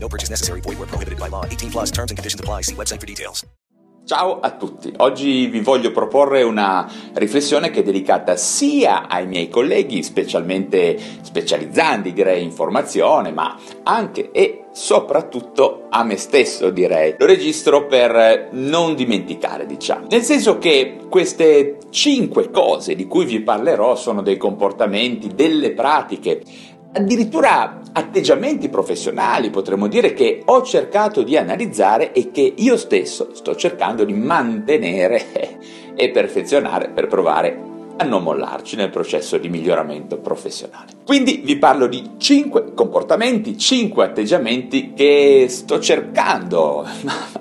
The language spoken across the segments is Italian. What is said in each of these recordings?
No purchase necessary. Void where prohibited by law. 18+ terms and conditions apply. See website for details. Ciao a tutti. Oggi vi voglio proporre una riflessione che è dedicata sia ai miei colleghi, specialmente specializzandi, direi, in formazione, ma anche e soprattutto a me stesso, direi. Lo registro per non dimenticare, diciamo. Nel senso che queste 5 cose di cui vi parlerò sono dei comportamenti, delle pratiche, addirittura atteggiamenti professionali, potremmo dire, che ho cercato di analizzare e che io stesso sto cercando di mantenere e perfezionare per provare a non mollarci nel processo di miglioramento professionale. Quindi vi parlo di 5 comportamenti, 5 atteggiamenti che sto cercando,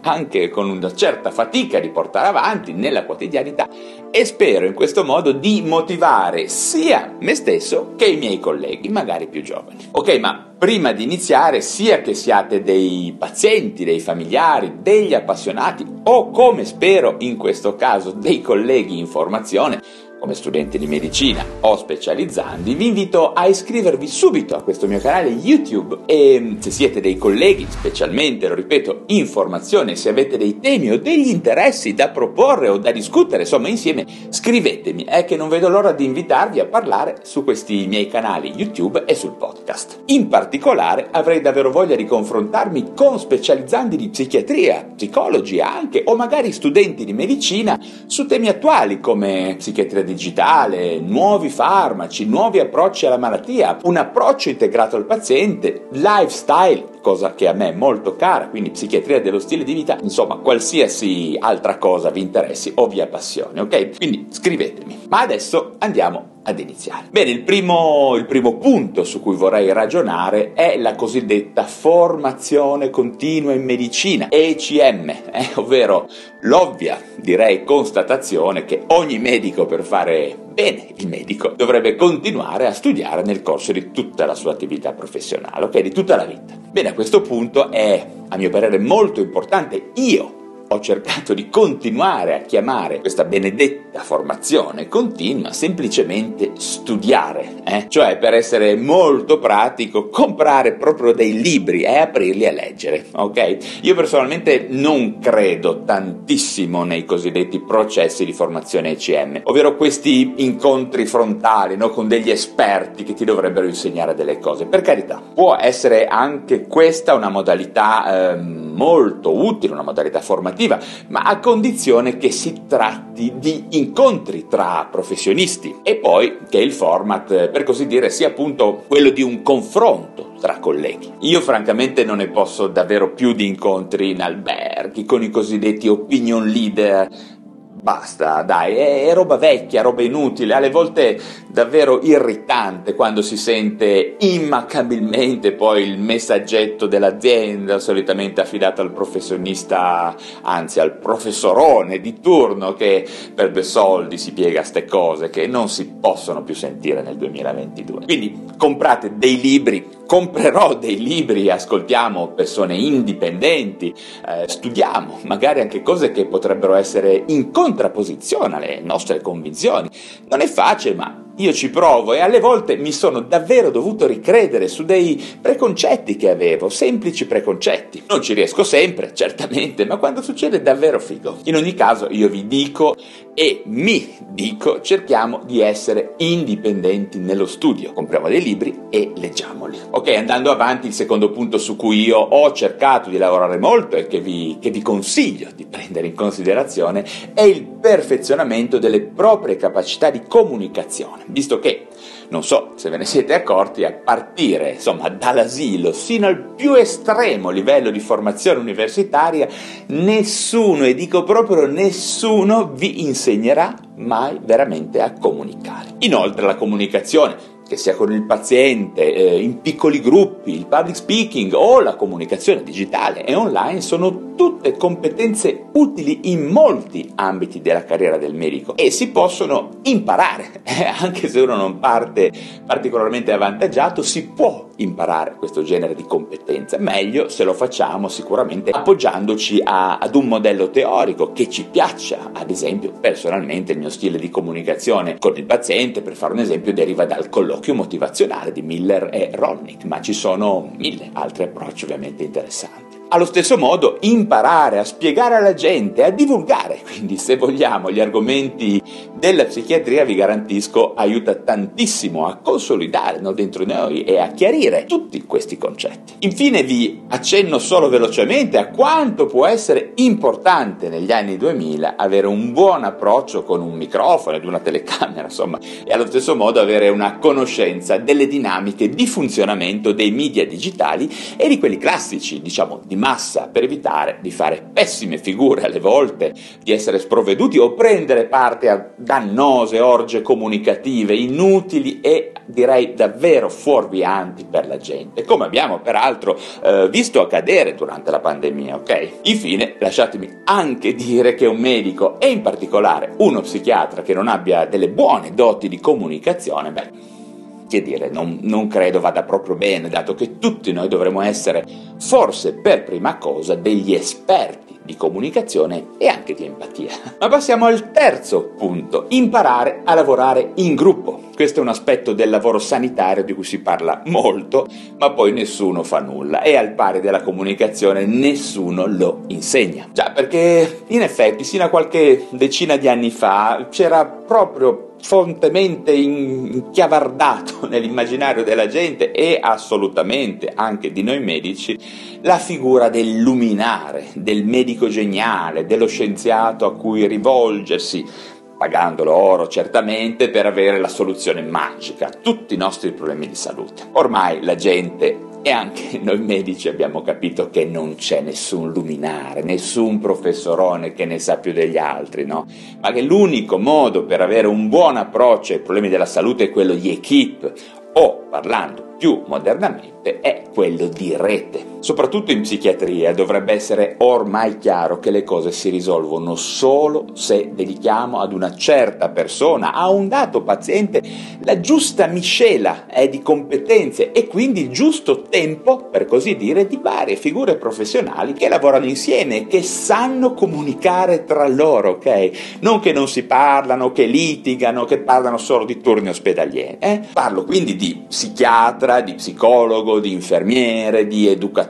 anche con una certa fatica, di portare avanti nella quotidianità, e spero in questo modo di motivare sia me stesso che i miei colleghi, magari più giovani. Ok, ma prima di iniziare, sia che siate dei pazienti, dei familiari, degli appassionati o, come spero in questo caso, dei colleghi in formazione, come studenti di medicina o specializzandi, vi invito a iscrivervi subito a questo mio canale YouTube e, se siete dei colleghi, specialmente, lo ripeto, in formazione, se avete dei temi o degli interessi da proporre o da discutere, insomma, insieme, scrivetemi, è che non vedo l'ora di invitarvi a parlare su questi miei canali YouTube e sul podcast. In particolare avrei davvero voglia di confrontarmi con specializzandi di psichiatria, psicologi anche, o magari studenti di medicina, su temi attuali come psichiatria digitale, nuovi farmaci, nuovi approcci alla malattia, un approccio integrato al paziente, lifestyle, cosa che a me è molto cara, quindi psichiatria dello stile di vita, insomma qualsiasi altra cosa vi interessi o vi appassioni, ok? Quindi scrivetemi. Ma adesso andiamo ad iniziare. Bene, il primo punto su cui vorrei ragionare è la cosiddetta formazione continua in medicina, ECM, ovvero l'ovvia, direi, constatazione che ogni medico, per fare bene il medico, dovrebbe continuare a studiare nel corso di tutta la sua attività professionale, ok? Di tutta la vita. Bene, a questo punto è, a mio parere, molto importante. Io ho cercato di continuare a chiamare questa benedetta formazione continua semplicemente studiare, Cioè, per essere molto pratico, comprare proprio dei libri e aprirli a leggere, ok? Io personalmente non credo tantissimo nei cosiddetti processi di formazione ECM, ovvero questi incontri frontali, no, con degli esperti che ti dovrebbero insegnare delle cose. Per carità, può essere anche questa una modalità molto utile, una modalità formativa, ma a condizione che si tratti di incontri tra professionisti e poi che il format, per così dire, sia appunto quello di un confronto tra colleghi. Io francamente non ne posso davvero più di incontri in alberghi con i cosiddetti opinion leader. Basta, dai, è roba vecchia, roba inutile, alle volte davvero irritante quando si sente immancabilmente poi il messaggetto dell'azienda, solitamente affidato al professionista, anzi al professorone di turno, che per due soldi si piega a ste cose che non si possono più sentire nel 2022. Quindi comprate dei libri, comprerò dei libri, ascoltiamo persone indipendenti, studiamo magari anche cose che potrebbero essere in contrapposizione alle nostre convinzioni. Non è facile, ma io ci provo, e alle volte mi sono davvero dovuto ricredere su dei preconcetti che avevo, semplici preconcetti. Non ci riesco sempre, certamente, ma quando succede è davvero figo. In ogni caso io vi dico e mi dico, cerchiamo di essere indipendenti nello studio, compriamo dei libri e leggiamoli. Ok, andando avanti, il secondo punto su cui io ho cercato di lavorare molto e che vi consiglio di prendere in considerazione è il perfezionamento delle proprie capacità di comunicazione. Visto che, non so se ve ne siete accorti, a partire insomma dall'asilo sino al più estremo livello di formazione universitaria, nessuno, e dico proprio nessuno, vi insegnerà mai veramente a comunicare. Inoltre la comunicazione, che sia con il paziente, in piccoli gruppi, il public speaking o la comunicazione digitale e online, sono tutte competenze utili in molti ambiti della carriera del medico e si possono imparare, anche se uno non parte particolarmente avvantaggiato, si può imparare questo genere di competenze, meglio se lo facciamo sicuramente appoggiandoci ad un modello teorico che ci piaccia. Ad esempio, personalmente il mio stile di comunicazione con il paziente, per fare un esempio, deriva dal colloquio motivazionale di Miller e Rollnick, ma ci sono mille altri approcci ovviamente interessanti. Allo stesso modo, imparare a spiegare alla gente, a divulgare, quindi se vogliamo, gli argomenti della psichiatria, vi garantisco aiuta tantissimo a consolidare dentro noi e a chiarire tutti questi concetti. Infine vi accenno solo velocemente a quanto può essere importante negli anni 2000 avere un buon approccio con un microfono ed una telecamera, insomma, e allo stesso modo avere una conoscenza delle dinamiche di funzionamento dei media digitali e di quelli classici, diciamo, di massa, per evitare di fare pessime figure alle volte, di essere sprovveduti o prendere parte a dannose orge comunicative inutili e direi davvero fuorvianti per la gente, come abbiamo peraltro visto accadere durante la pandemia, ok? Infine, lasciatemi anche dire che un medico e in particolare uno psichiatra che non abbia delle buone doti di comunicazione, che dire, non credo vada proprio bene, dato che tutti noi dovremmo essere, forse per prima cosa, degli esperti di comunicazione e anche di empatia. Ma passiamo al terzo punto: imparare a lavorare in gruppo. Questo è un aspetto del lavoro sanitario di cui si parla molto, ma poi nessuno fa nulla, e al pari della comunicazione nessuno lo insegna. Già, perché in effetti sino a qualche decina di anni fa c'era proprio fortemente inchiavardato nell'immaginario della gente e assolutamente anche di noi medici la figura del luminare, del medico geniale, dello scienziato a cui rivolgersi, pagandolo oro certamente, per avere la soluzione magica a tutti i nostri problemi di salute. Ormai la gente e anche noi medici abbiamo capito che non c'è nessun luminare, nessun professorone che ne sa più degli altri, no? Ma che l'unico modo per avere un buon approccio ai problemi della salute è quello di équipe, o, parlando più modernamente, è quello di rete. Soprattutto in psichiatria dovrebbe essere ormai chiaro che le cose si risolvono solo se dedichiamo ad una certa persona, a un dato paziente, la giusta miscela di competenze e quindi il giusto tempo, per così dire, di varie figure professionali che lavorano insieme, che sanno comunicare tra loro, ok? Non che non si parlano, che litigano, che parlano solo di turni ospedalieri, eh? Parlo quindi di psichiatra, di psicologo, di infermiere, di educatore,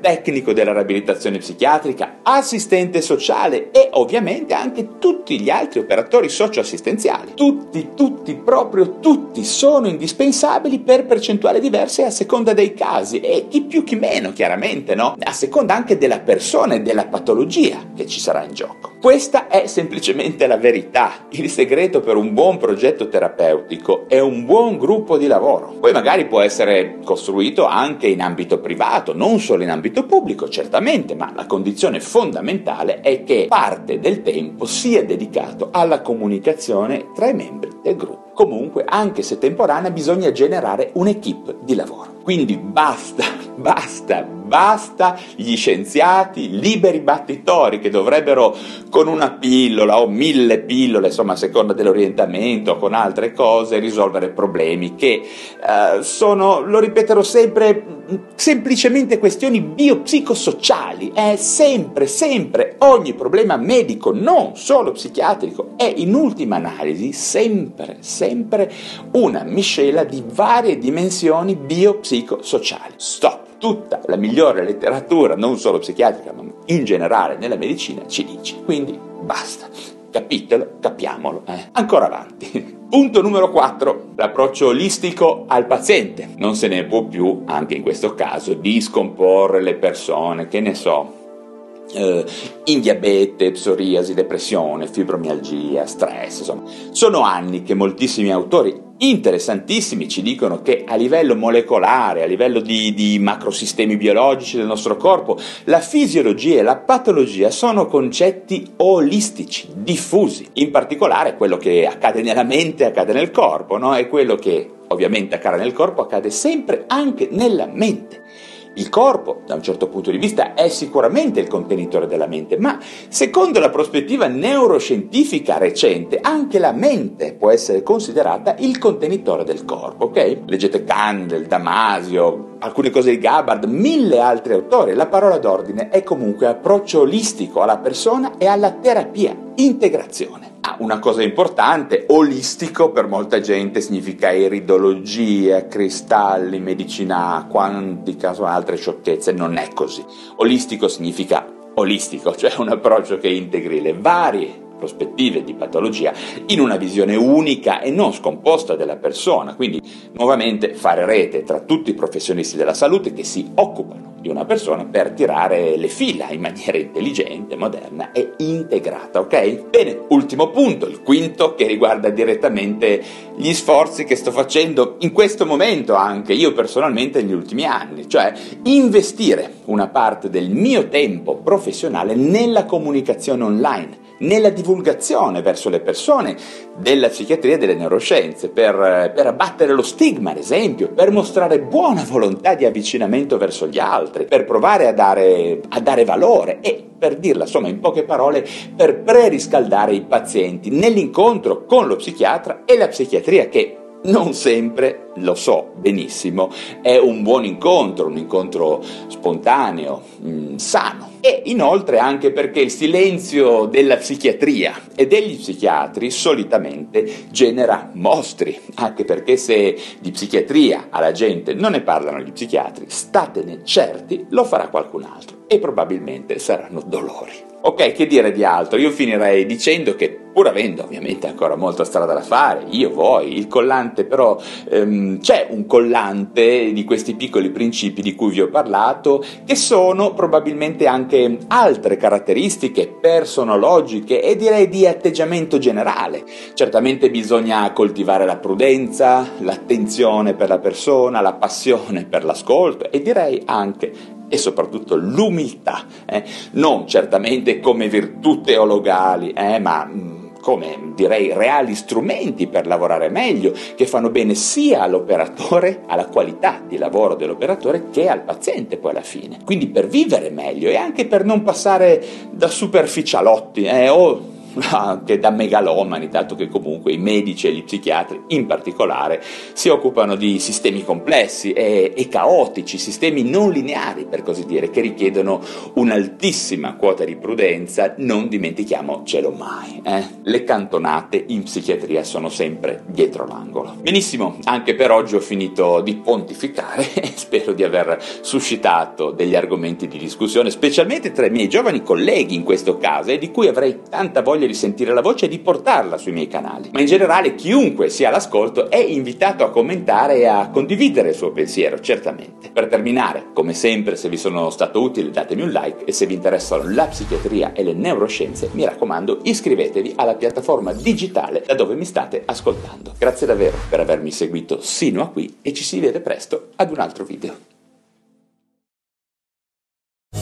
tecnico della riabilitazione psichiatrica, assistente sociale e ovviamente anche tutti gli altri operatori socioassistenziali. Tutti, proprio tutti, sono indispensabili per percentuali diverse a seconda dei casi e chi più chi meno, chiaramente, no? A seconda anche della persona e della patologia che ci sarà in gioco. Questa è semplicemente la verità. Il segreto per un buon progetto terapeutico è un buon gruppo di lavoro. Poi magari può essere costruito anche in ambito privato, non solo in ambito pubblico, certamente, ma la condizione fondamentale è che parte del tempo sia dedicato alla comunicazione tra i membri del gruppo. Comunque, anche se temporanea, bisogna generare un'equipe di lavoro. Quindi basta gli scienziati liberi battitori che dovrebbero, con una pillola o 1000 pillole, insomma a seconda dell'orientamento o con altre cose, risolvere problemi che sono, lo ripeterò sempre, semplicemente questioni biopsicosociali. Sempre ogni problema medico, non solo psichiatrico, è in ultima analisi sempre una miscela di varie dimensioni biopsicosociali. Stop. Tutta la migliore letteratura, non solo psichiatrica, ma in generale nella medicina, ci dice. Quindi basta. Capitelo, capiamolo. Ancora avanti. Punto numero 4. L'approccio olistico al paziente. Non se ne può più, anche in questo caso, di scomporre le persone, che ne so, in diabete, psoriasi, depressione, fibromialgia, stress, insomma. Sono anni che moltissimi autori interessantissimi ci dicono che a livello molecolare, a livello di macrosistemi biologici del nostro corpo, la fisiologia e la patologia sono concetti olistici, diffusi. In particolare quello che accade nella mente accade nel corpo, no? E quello che ovviamente accade nel corpo accade sempre anche nella mente. Il corpo, da un certo punto di vista, è sicuramente il contenitore della mente, ma secondo la prospettiva neuroscientifica recente, anche la mente può essere considerata il contenitore del corpo, ok? Leggete Kandel, Damasio, alcune cose di Gabbard, mille altri autori. La parola d'ordine è comunque approccio olistico alla persona e alla terapia, integrazione. Una cosa importante, olistico per molta gente significa iridologia, cristalli, medicina quantica, altre sciocchezze, non è così. Olistico significa olistico, cioè un approccio che integri le varie prospettive di patologia in una visione unica e non scomposta della persona, quindi nuovamente fare rete tra tutti i professionisti della salute che si occupano di una persona per tirare le fila in maniera intelligente, moderna e integrata, ok? Bene, ultimo punto, il quinto, che riguarda direttamente gli sforzi che sto facendo in questo momento anche io personalmente negli ultimi anni, cioè investire una parte del mio tempo professionale nella comunicazione online, nella divulgazione verso le persone della psichiatria e delle neuroscienze, per abbattere lo stigma, ad esempio, per mostrare buona volontà di avvicinamento verso gli altri, per provare a dare valore e, per dirla insomma in poche parole, per preriscaldare i pazienti nell'incontro con lo psichiatra e la psichiatria, che non sempre, lo so benissimo, è un buon incontro, un incontro spontaneo, sano. E inoltre anche perché il silenzio della psichiatria e degli psichiatri solitamente genera mostri, anche perché se di psichiatria alla gente non ne parlano gli psichiatri, statene certi, lo farà qualcun altro e probabilmente saranno dolori. Ok, che dire di altro? Io finirei dicendo che, pur avendo ovviamente ancora molta strada da fare, io, voi, il collante, però c'è un collante di questi piccoli principi di cui vi ho parlato, che sono probabilmente anche altre caratteristiche personologiche e direi di atteggiamento generale. Certamente bisogna coltivare la prudenza, l'attenzione per la persona, la passione per l'ascolto e direi anche e soprattutto l'umiltà, non certamente come virtù teologali, ma come direi reali strumenti per lavorare meglio, che fanno bene sia all'operatore, alla qualità di lavoro dell'operatore, che al paziente poi alla fine. Quindi per vivere meglio e anche per non passare da superficialotti o anche da megalomani, dato che comunque i medici e gli psichiatri in particolare si occupano di sistemi complessi e caotici, sistemi non lineari per così dire, che richiedono un'altissima quota di prudenza, non dimentichiamocelo mai. Le cantonate in psichiatria sono sempre dietro l'angolo. Benissimo, anche per oggi ho finito di pontificare e spero di aver suscitato degli argomenti di discussione, specialmente tra i miei giovani colleghi in questo caso, e di cui avrei tanta voglia di sentire la voce e di portarla sui miei canali. Ma in generale chiunque sia all'ascolto è invitato a commentare e a condividere il suo pensiero, certamente. Per terminare, come sempre, se vi sono stato utile datemi un like e se vi interessano la psichiatria e le neuroscienze, mi raccomando, iscrivetevi alla piattaforma digitale da dove mi state ascoltando. Grazie davvero per avermi seguito sino a qui e ci si vede presto ad un altro video.